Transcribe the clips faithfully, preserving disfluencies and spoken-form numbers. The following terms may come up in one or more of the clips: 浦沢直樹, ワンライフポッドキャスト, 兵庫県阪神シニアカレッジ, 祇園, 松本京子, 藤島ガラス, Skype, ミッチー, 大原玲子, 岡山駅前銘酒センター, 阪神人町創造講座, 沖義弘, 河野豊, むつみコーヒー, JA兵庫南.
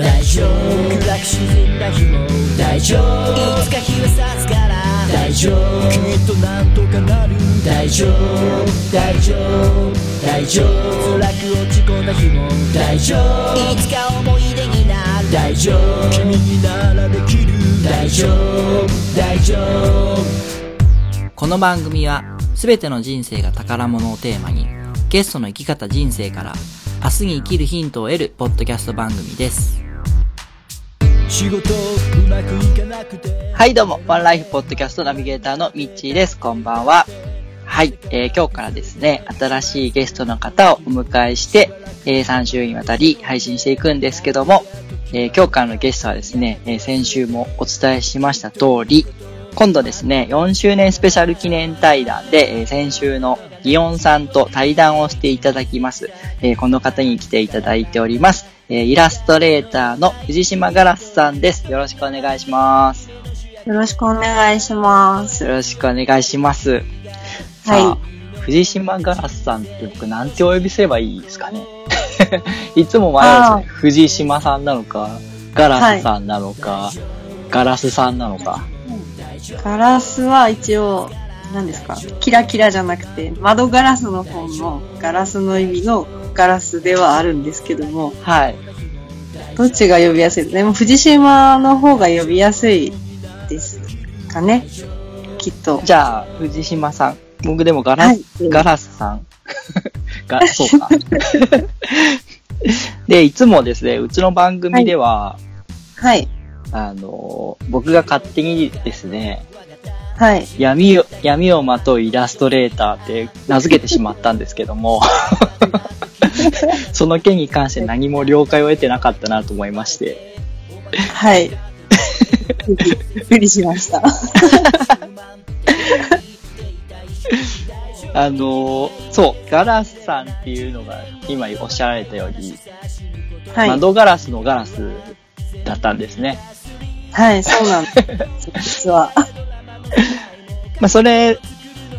大丈夫、暗く沈んだ日も大丈夫、いつか日は差すから大丈夫、きっとなんとかなる大丈夫、大丈夫、大丈夫、辛く落ち込んだ日も大丈夫、いつか思い出になる大丈夫、君にならできる大丈夫、大丈夫。この番組はすべての人生が宝物をテーマに、ゲストの生き方人生から明日に生きるヒントを得るポッドキャスト番組です。仕事うまくいかなくて、はい、どうもワンライフポッドキャストナビゲーターのミッチーです。こんばんは。はい、えー、今日からですね、新しいゲストの方をお迎えして、えー、さん週にわたり配信していくんですけども、えー、今日からのゲストはですね、えー、先週もお伝えしました通り、今度ですね、よんしゅうねんスペシャル記念対談で、えー、先週のギオンさんと対談をしていただきます。えー、この方に来ていただいております。えー、イラストレーターの藤島ガラスさんです。よろしくお願いします。よろしくお願いします。よろしくお願いします。はい。藤島ガラスさんって僕なんてお呼びすればいいですかね。いつも迷うんですよ。藤島さんなのか、ガラスさんなのか、はい、ガラスさんなのか。ガラスは一応何ですか、キラキラじゃなくて窓ガラスの方のガラスの意味のガラスではあるんですけども、はい、どっちが呼びやすいですね。もう藤島の方が呼びやすいですかね、きっと。じゃあ藤島さん、僕でもガラス、はい、ガラスさんがそうかで、いつもですね、うちの番組では、はい、はい、あの僕が勝手にですね、はい、闇を闇をまとうイラストレーターって名付けてしまったんですけどもその件に関して何も了解を得てなかったなと思いまして、はいびっくりしましたあのそう、ガラスさんっていうのが今おっしゃられたように、はい、窓ガラスのガラスだったんですね。はい、そうなんです。実は。まあ、それ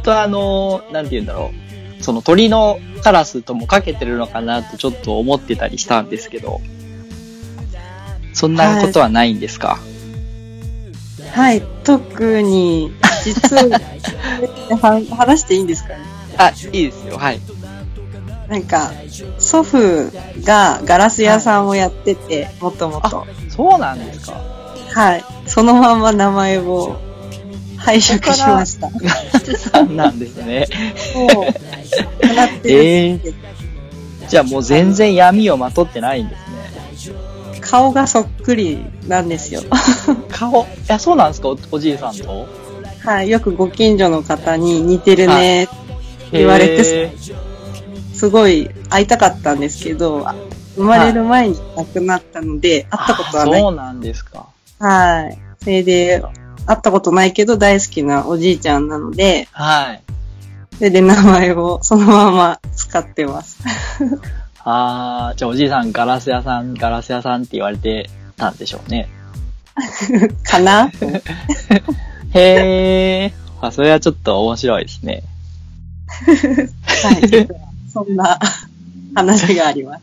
とあの、なんて言うんだろう。その鳥のカラスともかけてるのかなとちょっと思ってたりしたんですけど、そんなことはないんですか？はい、はい、特に、実は、話していいんですかね？あ、いいですよ、はい。なんか祖父がガラス屋さんをやってて、はい、もともと。そうなんですか。はい。そのまま名前を拝借しました。ガラスさんなんですね。もうなってる、えー。じゃあもう全然闇をまとってないんですね。顔がそっくりなんですよ。顔、いや、そうなんですか、お、おじいさんと。はい。よくご近所の方に似てるねって言われて。すごい会いたかったんですけど、生まれる前に亡くなったので、はい、会ったことはない。そうなんですか。はい。それで、会ったことないけど大好きなおじいちゃんなので、はい。それで名前をそのまま使ってます。あー、じゃあおじいさんガラス屋さん、ガラス屋さんって言われてたんでしょうね。かなへー。あ、それはちょっと面白いですね。はい。そんな話がありま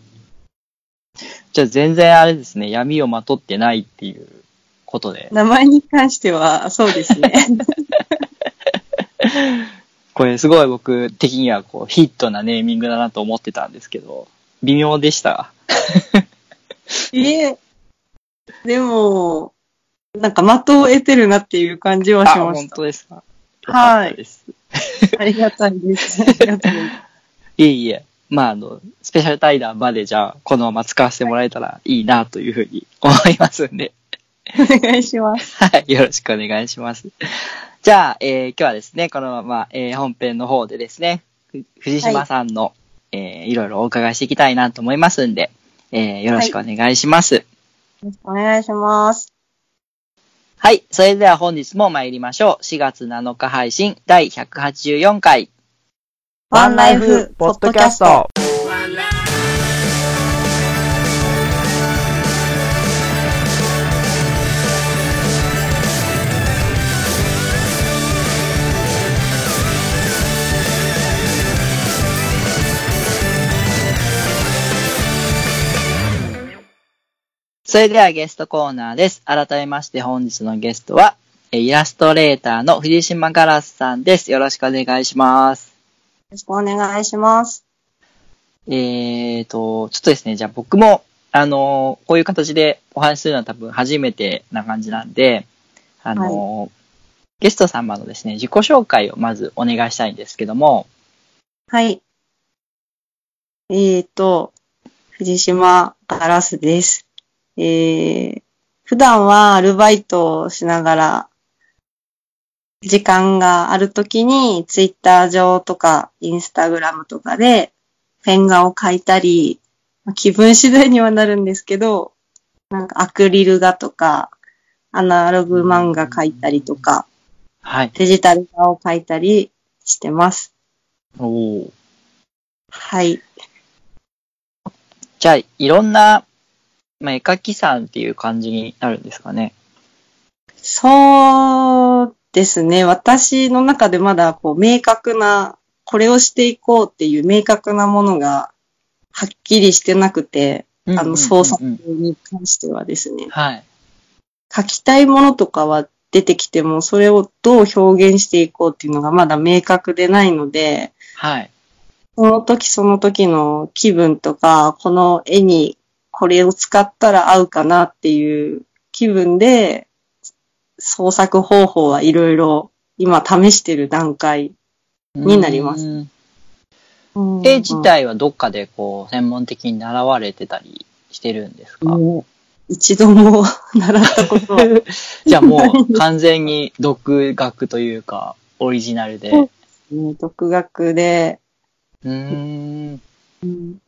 す。じゃあ全然あれですね、闇をまとってないっていうことで。名前に関してはそうですね。これすごい僕的にはこうヒットなネーミングだなと思ってたんですけど、微妙でした。いえ、でもなんか的を得てるなっていう感じはしました。あ、本当ですか。はい。ありがたいです。ありがたいです。いえいえ、まあ、あの、スペシャル対談までじゃあ、このまま使わせてもらえたらいいなというふうに思いますんで。お願いします。はい、よろしくお願いします。じゃあ、えー、今日はですね、このまま、えー、本編の方でですね、藤島さんの、はい、えー、いろいろお伺いしていきたいなと思いますんで、えー、よろしくお願いします。はい、よろしくお願いします。はい、それでは本日も参りましょう。しがつなのか配信だいひゃくはちじゅうよんかい。ワンライフポッドキャスト。それではゲストコーナーです。改めまして本日のゲストは、イラストレーターの藤島ガラスさんです。よろしくお願いします。よろしくお願いします。えーと、ちょっとですね、じゃあ僕も、あの、こういう形でお話しするのは多分初めてな感じなんで、あの、はい、ゲスト様のですね、自己紹介をまずお願いしたいんですけども。はい。えーと、藤島ガラスです。えー、普段はアルバイトをしながら、時間があるときにツイッター上とかインスタグラムとかで変顔を描いたり、気分次第にはなるんですけど、なんかアクリル画とか、アナログ漫画描いたりとか、はい、デジタル画を描いたりしてます。おー。はい。じゃあ、いろんな、まあ、絵描きさんっていう感じになるんですかね。そうですね。私の中でまだこう明確な、これをしていこうっていう明確なものがはっきりしてなくて、うんうんうんうん、あの創作に関してはですね、はい。描きたいものとかは出てきても、それをどう表現していこうっていうのがまだ明確でないので、はい。その時その時の気分とか、この絵にこれを使ったら合うかなっていう気分で創作方法はいろいろ今試してる段階になります。うん、絵自体はどっかでこう専門的に習われてたりしてるんですか？一度も習ったことはじゃあもう完全に独学というかオリジナルで。独学で。うーん。うん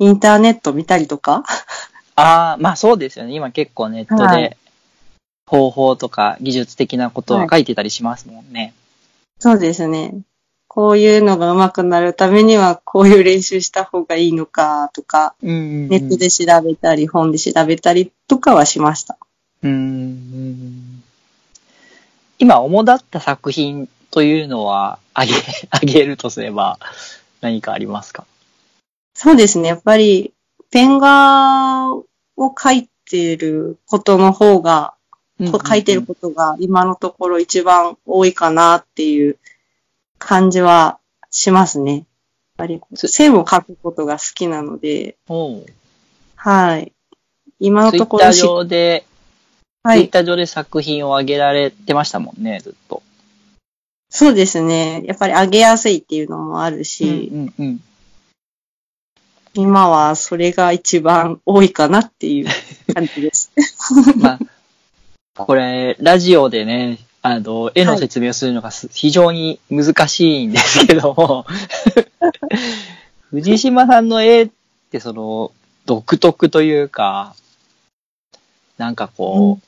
インターネット見たりとかああ、まあそうですよね。今結構ネットで方法とか技術的なことは書いてたりしますもんね。はい、そうですね。こういうのが上手くなるためにはこういう練習した方がいいのかとか、うんうんうん、ネットで調べたり本で調べたりとかはしました。うーん。今主だった作品というのはあげ、あげるとすれば何かありますか？そうですね。やっぱり、ペン画を描いてることの方が、描いてることが今のところ一番多いかなっていう感じはしますね。やっぱり線を描くことが好きなので、はい。今のところツイッター上で、はい、ツイッター上で作品を上げられてましたもんね、ずっと。そうですね。やっぱり上げやすいっていうのもあるし、うんうんうん今はそれが一番多いかなっていう感じです。まあ、これ、ラジオでね、あの、絵の説明をするのが、はい、非常に難しいんですけども、藤島さんの絵ってその、独特というか、なんかこう、うん、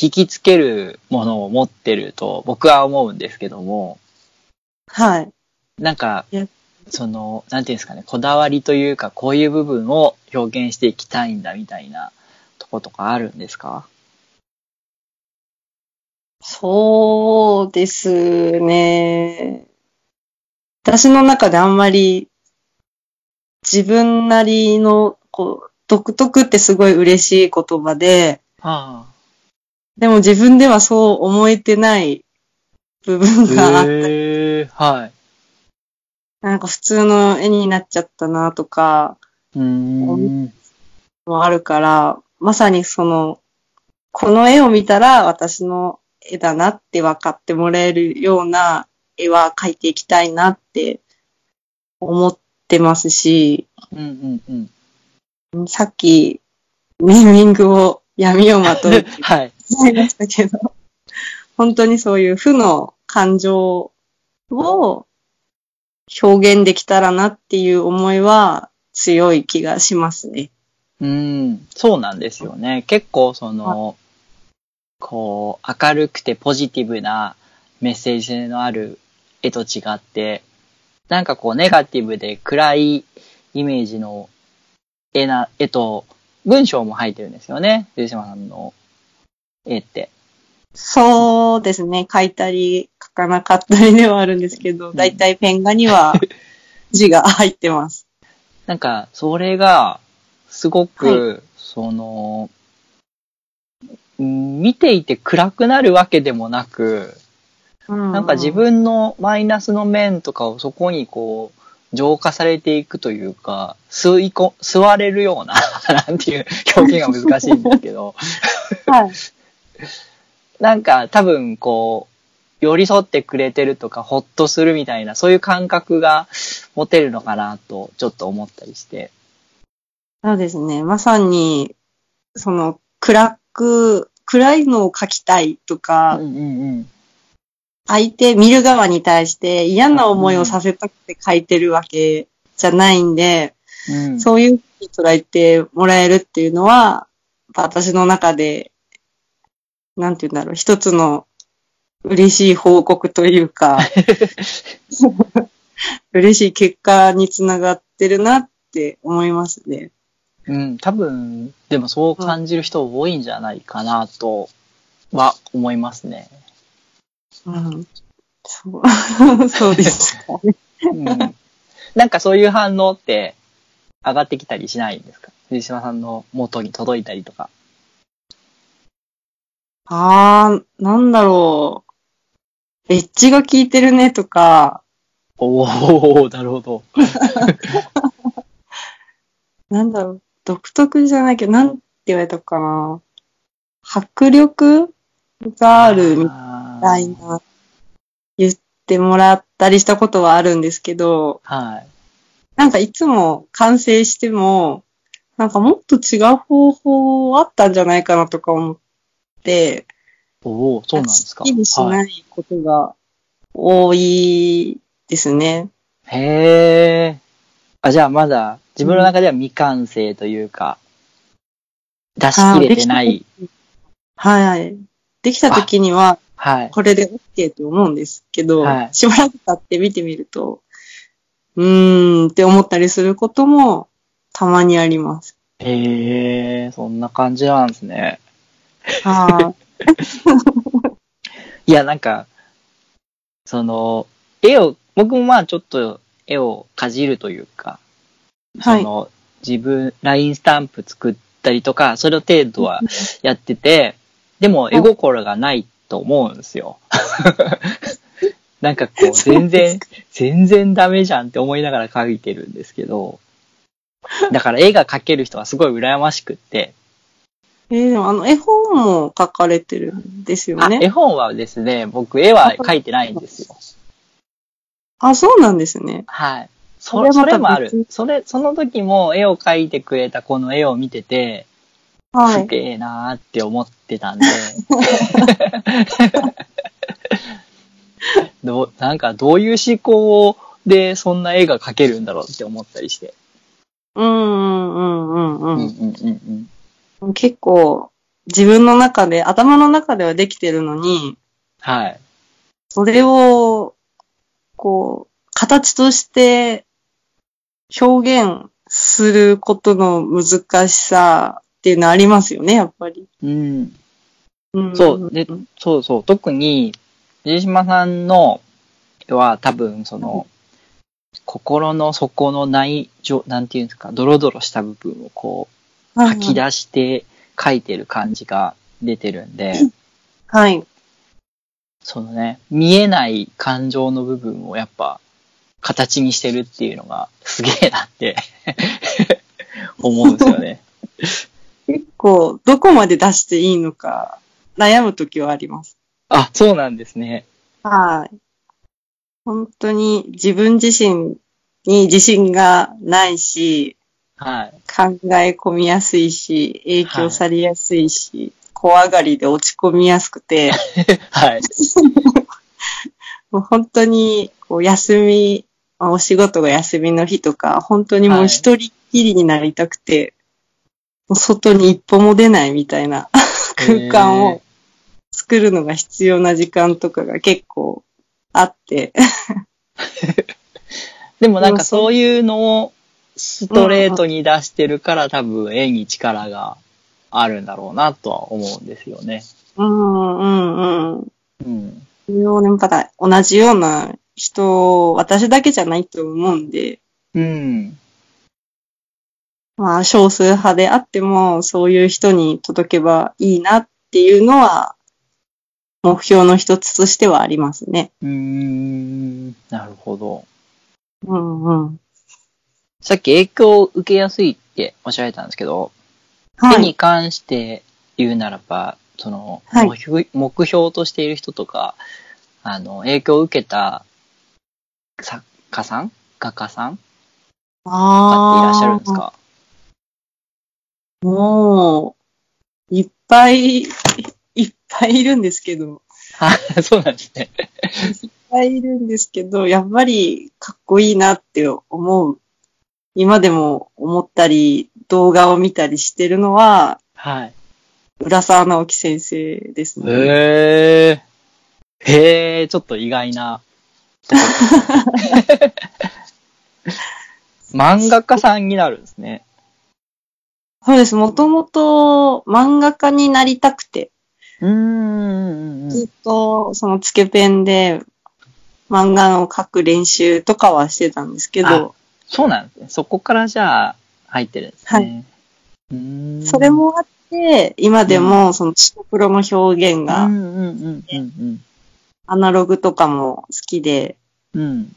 引きつけるものを持ってると僕は思うんですけども、はい。なんか、その、なんていうんですかね、こだわりというか、こういう部分を表現していきたいんだみたいなとことかあるんですか？そうですね。私の中であんまり自分なりの、こう、独特ってすごい嬉しい言葉で、はあ、でも自分ではそう思えてない部分があったり。へー、はい。なんか普通の絵になっちゃったなとか、もあるから、まさにその、この絵を見たら私の絵だなって分かってもらえるような絵は描いていきたいなって思ってますし、うんうんうん、さっきネーミングを闇をまとうって言いましたけど、はい、本当にそういう負の感情を表現できたらなっていう思いは強い気がしますね。うん、そうなんですよね。結構その、こう、明るくてポジティブなメッセージ性のある絵と違って、なんかこうネガティブで暗いイメージの絵な、絵と文章も入ってるんですよね。藤島さんの絵って。そうですね。書いたり書かなかったりではあるんですけど、だいたいペン画には字が入ってます。なんかそれがすごく、はい、その見ていて暗くなるわけでもなく、うん、なんか自分のマイナスの面とかをそこにこう浄化されていくというか、吸いこ吸われるようななんていう表現が難しいんですけど、はい、なんか多分こう寄り添ってくれてるとかほっとするみたいな、そういう感覚が持てるのかなとちょっと思ったりして。そうですね、まさにその暗く暗いのを描きたいとか、うんうんうん、相手見る側に対して嫌な思いをさせたくて描いてるわけじゃないんで、うん、そういうふうに捉えてもらえるっていうのは私の中でなんていうんだろう、一つの嬉しい報告というか嬉しい結果につながってるなって思いますね。うん、多分でもそう感じる人多いんじゃないかなとは思いますね。うん、そう、そうですかね、うん。なんかそういう反応って上がってきたりしないんですか？藤島さんの元に届いたりとか。あー、なんだろう。エッジが効いてるねとか。おー、なるほど。なんだろう。独特じゃないけど、なんて言われたかな。迫力があるみたいな言ってもらったりしたことはあるんですけど、はい、なんかいつも完成しても、なんかもっと違う方法あったんじゃないかなとか思って、おー、そうなんですか。すっきりしないことが多いですね。はい、へー。あ、じゃあまだ自分の中では未完成というか、うん、出し切れてない。はい。できた時には、はい、これで OK と思うんですけど、はい、しばらく経って見てみると、うーんって思ったりすることもたまにあります。へー、そんな感じなんですね。はい。いや、なんか、その、絵を、僕もまあちょっと絵をかじるというか、その、はい、自分、ラインスタンプ作ったりとか、それ程度はやってて、でも絵心がないと思うんですよ。なんかこう全然全然ダメじゃんって思いながら描いてるんですけど、だから絵が描ける人はすごい羨ましくって。えー、でもあの絵本も描かれてるんですよね。あ、絵本はですね、僕絵は描いてないんですよ。あ、そうなんですね。はい。それそれもある。それその時も絵を描いてくれたこの絵を見てて。すげえなーって思ってたんでどう、なんかどういう思考でそんな絵が描けるんだろうって思ったりして。うんうんうんうんうんうん。結構自分の中で、頭の中ではできてるのに、はい。それをこう形として表現することの難しさ。っていうのありますよね、やっぱり。うん。うん、そうで、そうそう。特に藤島さんのは多分その、うん、心の底の内情、なんていうんですか、ドロドロした部分をこう吐き出して描いてる感じが出てるんで、はい。はい、そのね、見えない感情の部分をやっぱ形にしてるっていうのがすげえなって思うんですよね。結構、どこまで出していいのか、悩むときはあります。あ、そうなんですね。はい。本当に自分自身に自信がないし、はい、考え込みやすいし、影響されやすいし、はい、怖がりで落ち込みやすくて、はい。もう本当に、こう、休み、お仕事が休みの日とか、本当にもう一人きりになりたくて、はい、外に一歩も出ないみたいな空間を作るのが必要な時間とかが結構あってでもなんかそういうのをストレートに出してるから、うん、多分絵に力があるんだろうなとは思うんですよね。うんうんうんうん。それをなんか同じような人、私だけじゃないと思うんで、うん、まあ、少数派であってもそういう人に届けばいいなっていうのは目標の一つとしてはありますね。うーん、なるほど。うんうん。さっき影響を受けやすいっておっしゃられたんですけど、はい、手に関して言うならば、その、はい、目標としている人とか、あの影響を受けた作家さん、画家さんとかっていらっしゃるんですか？もういっぱいいっぱいいるんですけど。あ、そうなんですね。いっぱいいるんですけど、やっぱりかっこいいなって思う。今でも思ったり動画を見たりしてるのは、はい、浦沢直樹先生ですね。へーへー、ちょっと意外な。漫画家さんになるんですね。そうです。もともと漫画家になりたくて、うーん、ずっとそのつけペンで漫画を描く練習とかはしてたんですけど。そうなんですね。そこからじゃあ入ってるんですね。はい、うーん、それもあって今でもそのシコプロの表現が、アナログとかも好きで、うん、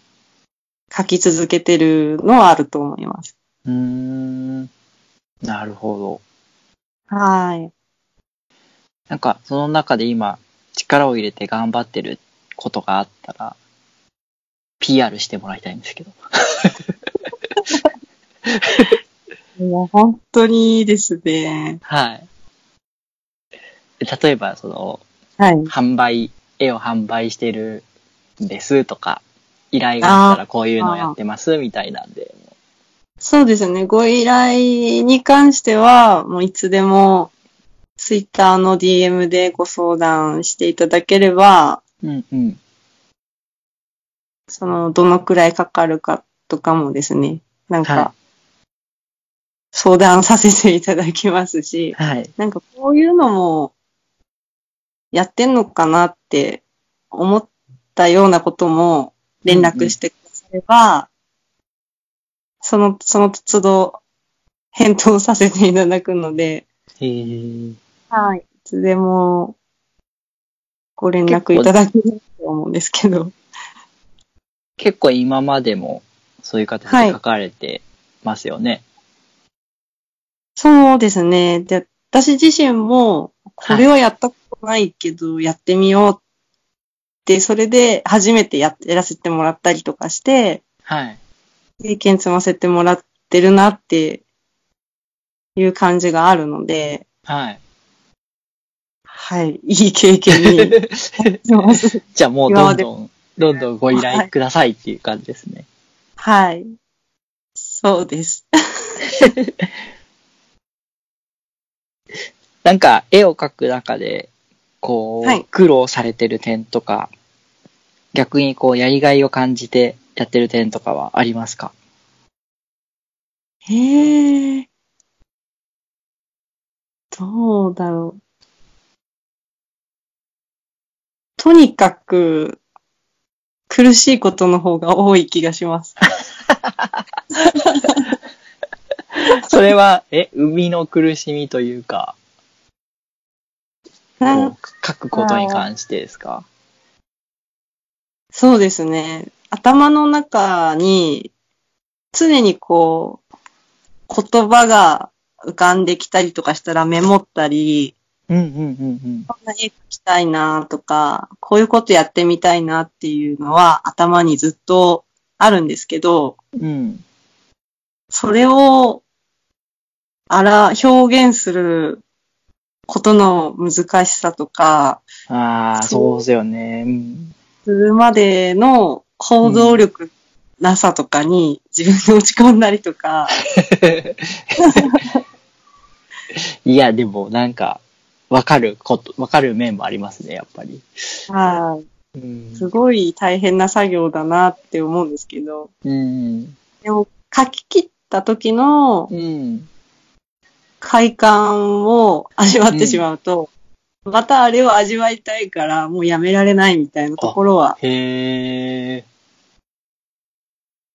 書き続けてるのはあると思います。うーん、なるほど。はい。なんかその中で今力を入れて頑張ってることがあったら ピーアール してもらいたいんですけど。もう本当にですね。はい。例えばその、はい、販売、絵を販売してるんですとか、依頼があったらこういうのやってますみたいなんで。そうですね。ご依頼に関してはもういつでもツイッターの ディーエム でご相談していただければ、うんうん、そのどのくらいかかるかとかもですね、なんか、はい、相談させていただきますし、はい、なんかこういうのもやってんのかなって思ったようなことも連絡してくだされば、うんうん、そのその都度返答させていただくので、へー、はい、いつでもご連絡いただけると思うんですけど、結構今までもそういう形で書かれてますよね。はい、そうですね。で、私自身もこれはやったことないけどやってみようって、それで初めて や, やらせてもらったりとかして、はい、経験積ませてもらってるなっていう感じがあるので、はい、はい、いい経験になってます。じゃあもうどんどんどんどんご依頼くださいっていう感じですね。はい、はい、そうです。なんか絵を描く中でこう苦労されてる点とか、はい、逆にこうやりがいを感じてやってる点とかはありますか？へえ、どうだろう。とにかく苦しいことの方が多い気がします。それはえ生みの苦しみというか。書くことに関してですか？そうですね。頭の中に常にこう言葉が浮かんできたりとかしたらメモったり、うんうんうんうん、こんな絵描きたいなとか、こういうことやってみたいなっていうのは頭にずっとあるんですけど、うん、それをあら表現することの難しさとか、ああ、そうですよね。うん、するまでの行動力なさとかに自分で落ち込んだりとか。いや、でもなんか、わかること、わかる面もありますね、やっぱり。はい、うん。すごい大変な作業だなって思うんですけど。うん、でも、書き切った時の、うん快感を味わってしまうと、うん、またあれを味わいたいからもうやめられないみたいなところはへー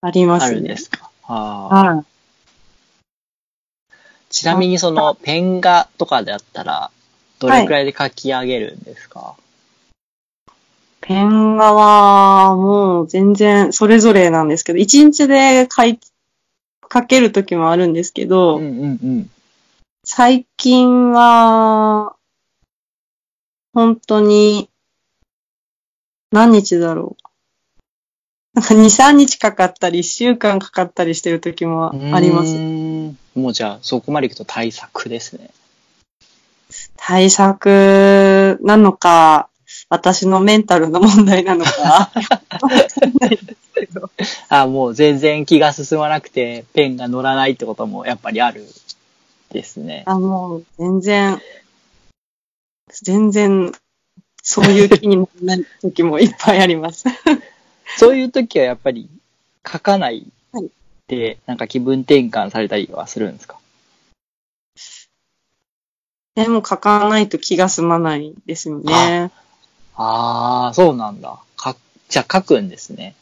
ありますね。あるんですか。ああ、ちなみにそのペン画とかであったらどれくらいで描き上げるんですか？はい、ペン画はもう全然それぞれなんですけど、いちにちで描い描ける時もあるんですけど、うんうんうん、最近は本当に何日だろう。なんかに、さんにちかかったり、いっしゅうかんかかったりしてる時もあります。うーん、もうじゃあ、そこまでいくと対策ですね。対策なのか、私のメンタルの問題なのか。あ、もう全然気が進まなくて、ペンが乗らないってこともやっぱりあるですね。あ、もう全然、全然、そういう気になる時もいっぱいあります。そういう時はやっぱり書かないでなんか気分転換されたりはするんですか？でも書かないと気が済まないですよね。ああ、そうなんだ。かじゃあ書くんですね。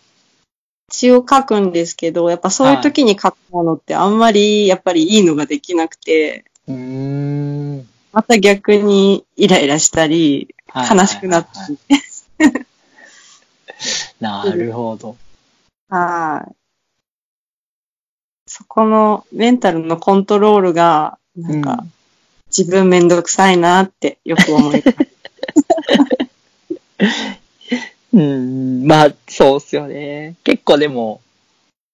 一応書くんですけど、やっぱそういう時に書くものってあんまりやっぱりいいのができなくて、はい、うーん、また逆にイライラしたり悲しくなったり。はいはいはいはいなるほど。はい。そこのメンタルのコントロールが、なんか、うん、自分めんどくさいなってよく思いうん、まあ、そうっすよね。結構でも、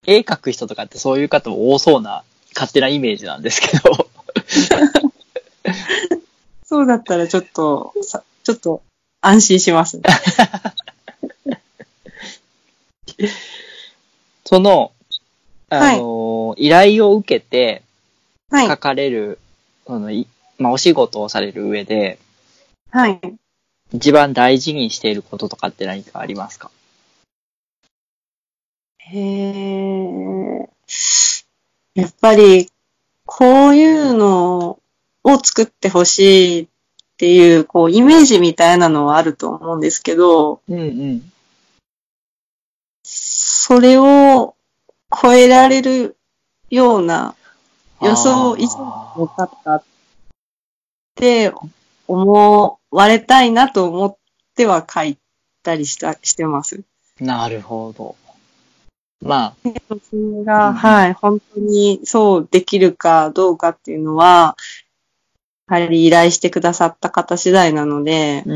絵描く人とかってそういう方も多そうな勝手なイメージなんですけど。そうだったらちょっと、ちょっと安心しますね。その、あの、はい、依頼を受けて書かれる、はい、あのいまあ、お仕事をされる上で、はい、一番大事にしていることとかって何かありますか？へー、やっぱりこういうのを作ってほしいっていう、こうイメージみたいなのはあると思うんですけど、うんうん。それを超えられるような予想以上の良かったって思われたいなと思っては書いたりしたしてます。なるほど。まあ。それが、うん、はい、本当にそうできるかどうかっていうのは、やはり依頼してくださった方次第なので、うん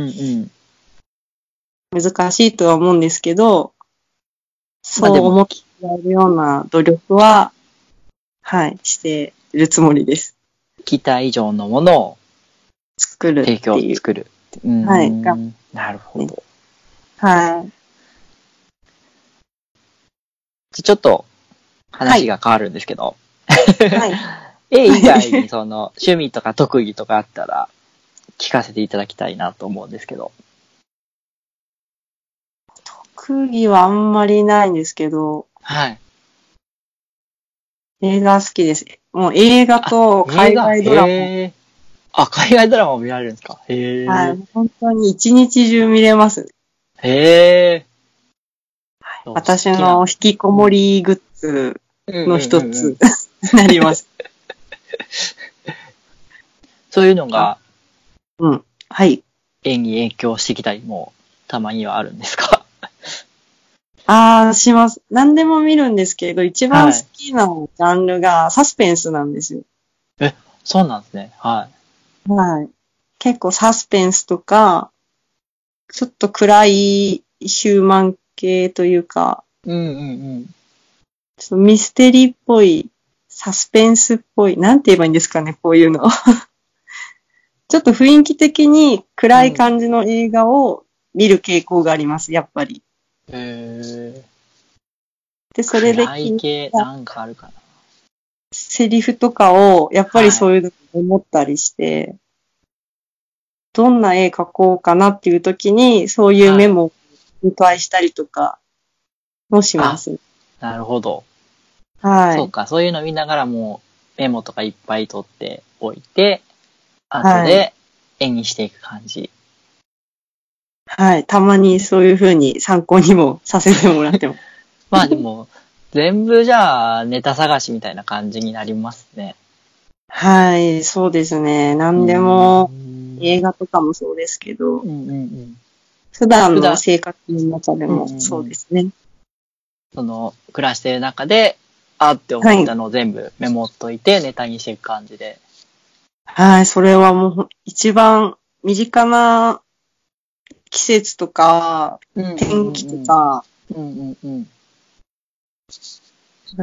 うん、難しいとは思うんですけど、そう思ってやるような努力は、はい、してるつもりです。期待以上のものを作るっていう。提供を作る。うん、はい。なるほど。はい。ちょっと話が変わるんですけど、はい、絵以外にその趣味とか特技とかあったら聞かせていただきたいなと思うんですけど。特技はあんまりないんですけど、はい。映画好きです。もう映画と海外ドラマ。へあ、海外ドラマ見られるんですか？へえ。はい。本当に一日中見れます。へえ。はい。私の引きこもりグッズの一つになります。そういうのが、うん。はい。絵に影響してきたりもたまにはあるんですか？ああ、します。何でも見るんですけど、一番好きなジャンルがサスペンスなんですよ。はい、え、そうなんですね。はい。はい。結構サスペンスとか、ちょっと暗いヒューマン系というか、うんうんうん。ちょっとミステリーっぽい、サスペンスっぽい、なんて言えばいいんですかね、こういうの。ちょっと雰囲気的に暗い感じの映画を見る傾向があります、やっぱり。へー。で、それで背景なんかあるかな。セリフとかをやっぱりそういうのを思ったりして、はい、どんな絵描こうかなっていう時にそういうメモを見返したりとかもします。なるほど。はい。そうか、そういうの見ながらもメモとかいっぱい取っておいて、後で絵にしていく感じ。はいはい。たまにそういう風に参考にもさせてもらっても。まあでも、全部じゃあネタ探しみたいな感じになりますね。はい、そうですね。何でも、映画とかもそうですけど、うんうんうん、普段の生活の中でもそうですね。うんうん、その暮らしてる中で、あーって思ったのを全部メモっといて、はい、ネタにしていく感じで。はい、それはもう一番身近な季節とか、うんうんうん、天気とか、うんうんうん、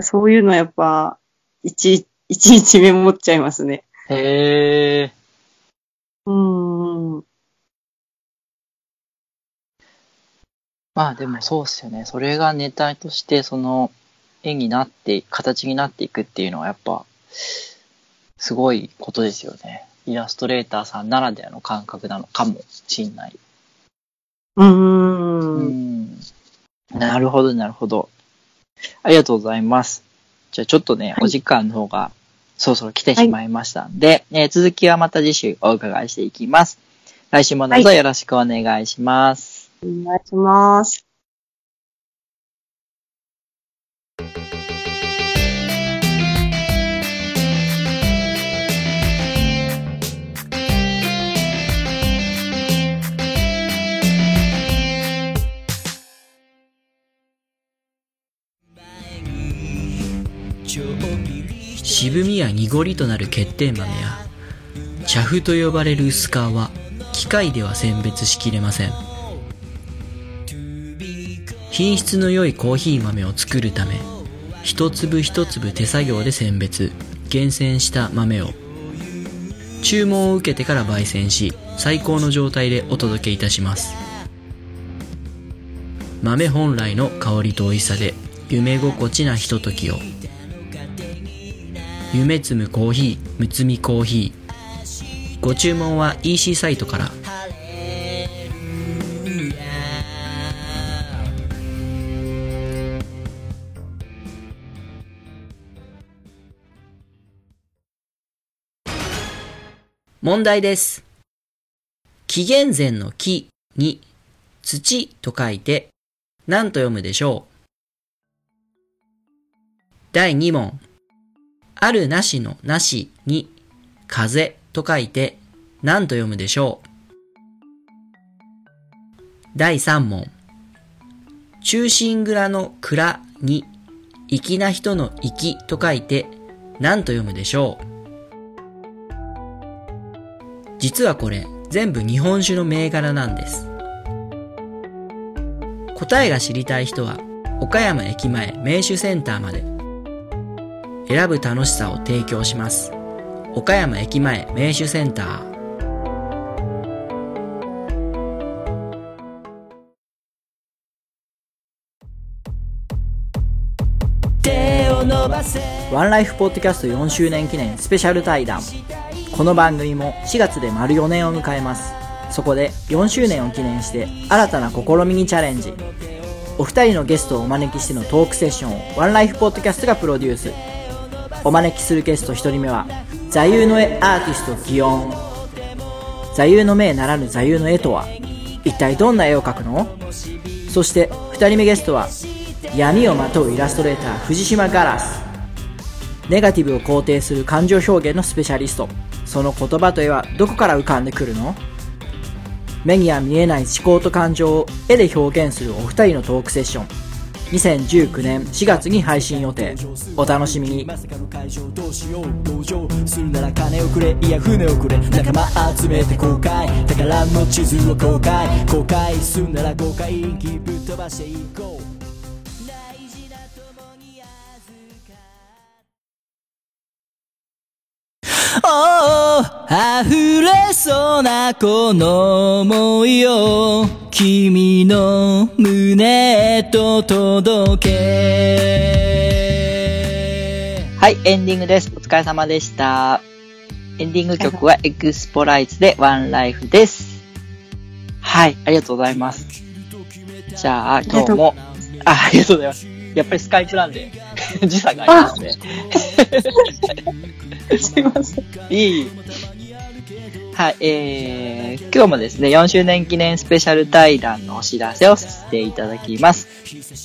そういうのやっぱいち、いちいちメモっちゃいますね。へー。うん。まあでもそうっすよね。それがネタとしてその絵になって形になっていくっていうのはやっぱすごいことですよね。イラストレーターさんならではの感覚なのかもしんない。うーん。うーん。なるほどなるほど。ありがとうございます。じゃあちょっとね、はい、お時間の方が。そろそろ来てしまいましたんで、はい、えー、続きはまた次週お伺いしていきます。来週もどうぞよろしくお願いします。はい、お願いします。渋みや濁りとなる欠点豆や茶粉と呼ばれる薄皮は機械では選別しきれません。品質の良いコーヒー豆を作るため一粒一粒手作業で選別厳選した豆を注文を受けてから焙煎し最高の状態でお届けいたします。豆本来の香りと美味しさで夢心地なひとときを。夢摘むコーヒー、むつみコーヒー。ご注文は イーシー サイトから。問題です。紀元前の木に土と書いて何と読むでしょう？だいに問。あるなしのなしに風と書いて何と読むでしょう？だいさん問。中心蔵の蔵に粋な人の粋と書いて何と読むでしょう？実はこれ全部日本酒の銘柄なんです。答えが知りたい人は岡山駅前銘酒センターまで。選ぶ楽しさを提供します。岡山駅前銘酒センター。ワンライフポッドキャストよんしゅうねん記念スペシャル対談。この番組もしがつで丸よねんを迎えます。そこでよんしゅうねんを記念して新たな試みにチャレンジ。お二人のゲストをお招きしてのトークセッションをワンライフポッドキャストがプロデュース。お招きするゲストひとりめは座右の絵アーティスト祇園。座右の銘ならぬ座右の絵とは一体どんな絵を描くの？そしてふたりめゲストは闇をまとうイラストレーター藤島ガラス。ネガティブを肯定する感情表現のスペシャリスト。その言葉と絵はどこから浮かんでくるの？目には見えない思考と感情を絵で表現するお二人のトークセッション、にせんじゅうきゅうねんしがつに配信予定。お楽しみに。まさかの会場、どうしよう同情するなら金をくれ、いや船をくれ、仲間集めて公開、宝の地図を公開、公開するなら公開、息ぶっ飛ばしていこう。Oh, 溢れそうなこの想いを君の胸へと届け。はい、エンディングです。お疲れ様でした。エンディング曲はエクスポライズでワンライフです。はい、ありがとうございます。じゃあ、今日も、あ、ありがとうございます。やっぱりスカイプなんで時差がありますね。すいません。いい。はい、えー、今日もですね、よんしゅうねん記念スペシャル対談のお知らせをさせていただきます。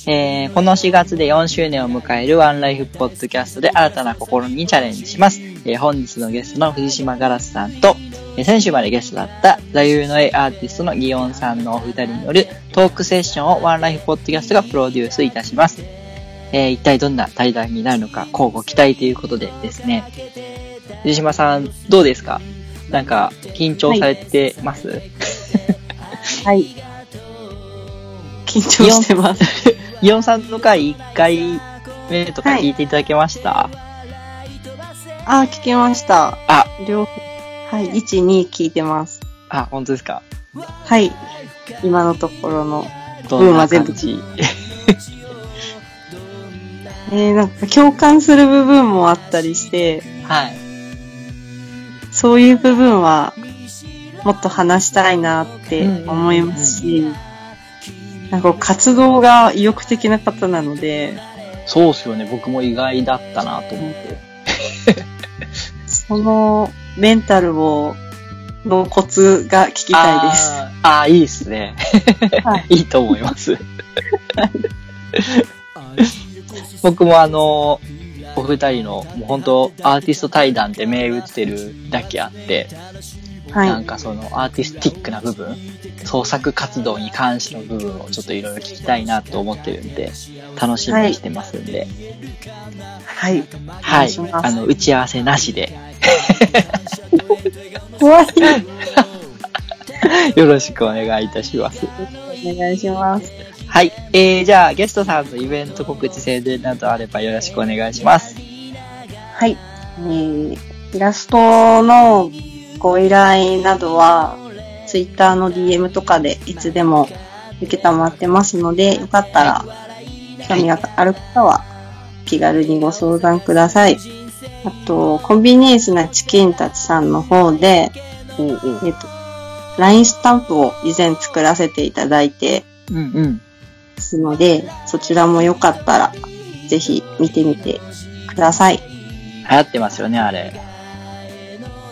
えー、このしがつでよんしゅうねんを迎えるワンライフポッドキャストで新たな試みにチャレンジします。えー、本日のゲストの藤島ガラスさんと、えー、先週までゲストだった座右の絵アーティストの祇園さんのお二人によるトークセッションをワンライフポッドキャストがプロデュースいたします。えー、一体どんな対談になるのか、乞うご期待ということでですね。藤島さん、どうですか？なんか緊張されてます？はい。はい、緊張してます。イオンさんの回いっかいめとか聞いていただけました？はい、あ、聞けました。あ、両方はいいち、に聞いてます。あ、本当ですか？はい。今のところの分は全部聞いて。えー、なんか共感する部分もあったりして。はい。そういう部分はもっと話したいなって思いますし、うんうんうん、なんか活動が意欲的な方なので、そうですよね。僕も意外だったなと思って、そのメンタルをのコツが聞きたいです。ああ、いいですね。いいと思います。僕もあの。お二人のもう本当アーティスト対談って銘打ってるだけあって、はい、なんかそのアーティスティックな部分、創作活動に関しての部分をちょっといろいろ聞きたいなと思ってるんで楽しみにしてますんで、はいはい、はい、あの打ち合わせなしで怖いよろしくお願いいたします。お願いします。はい、えー、じゃあゲストさんのイベント告知宣伝などあればよろしくお願いします。はい、えー、イラストのご依頼などはツイッターの ディーエム とかでいつでも受けたまってますので、よかったら興味がある方は気軽にご相談ください。あとコンビニエンスなチキンたちさんの方で、えーえー、と ライン スタンプを以前作らせていただいて、うんうんですので、そちらもよかったらぜひ見てみてください。流行ってますよね、あれ。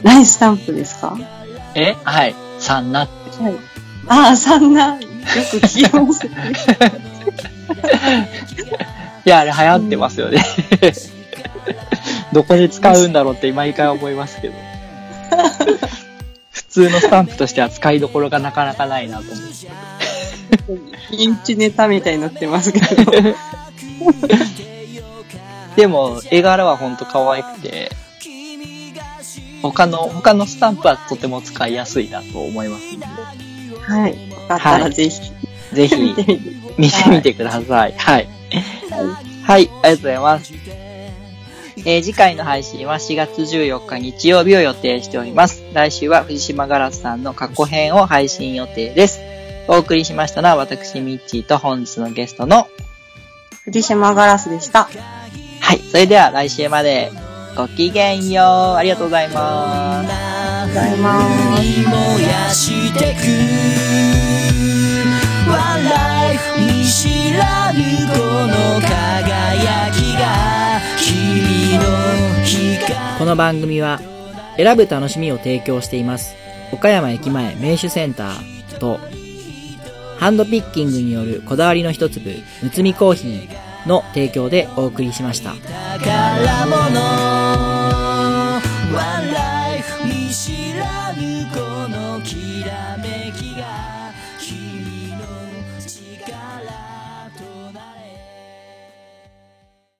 ラインスタンプですか？え、はい。サンナって。はい、ああ、サンナ。よく聞きますね。いや、あれ流行ってますよね。どこで使うんだろうって毎回思いますけど。普通のスタンプとしては使いどころがなかなかないなと思って。インチネタみたいになってますけどでも絵柄はほんと可愛くて、他の他のスタンプはとても使いやすいなと思いますので、はい、よかったらぜひ、はい、ぜひ見てみてください。はい、はい、はい、ありがとうございます。えー、次回の配信はしがつじゅうよっか日曜日を予定しております。来週は藤島ガラスさんの過去編を配信予定です。お送りしましたのは私ミッチーと本日のゲストの藤島ガラスでした。はい、それでは来週までごきげんよう。ありがとうございます。ありがとうございます。に燃やしてくワンライフ見知らぬこの輝きが君の光。この番組は選ぶ楽しみを提供しています。岡山駅前名手センターとハンドピッキングによるこだわりの一粒、むつみコーヒーの提供でお送りしました。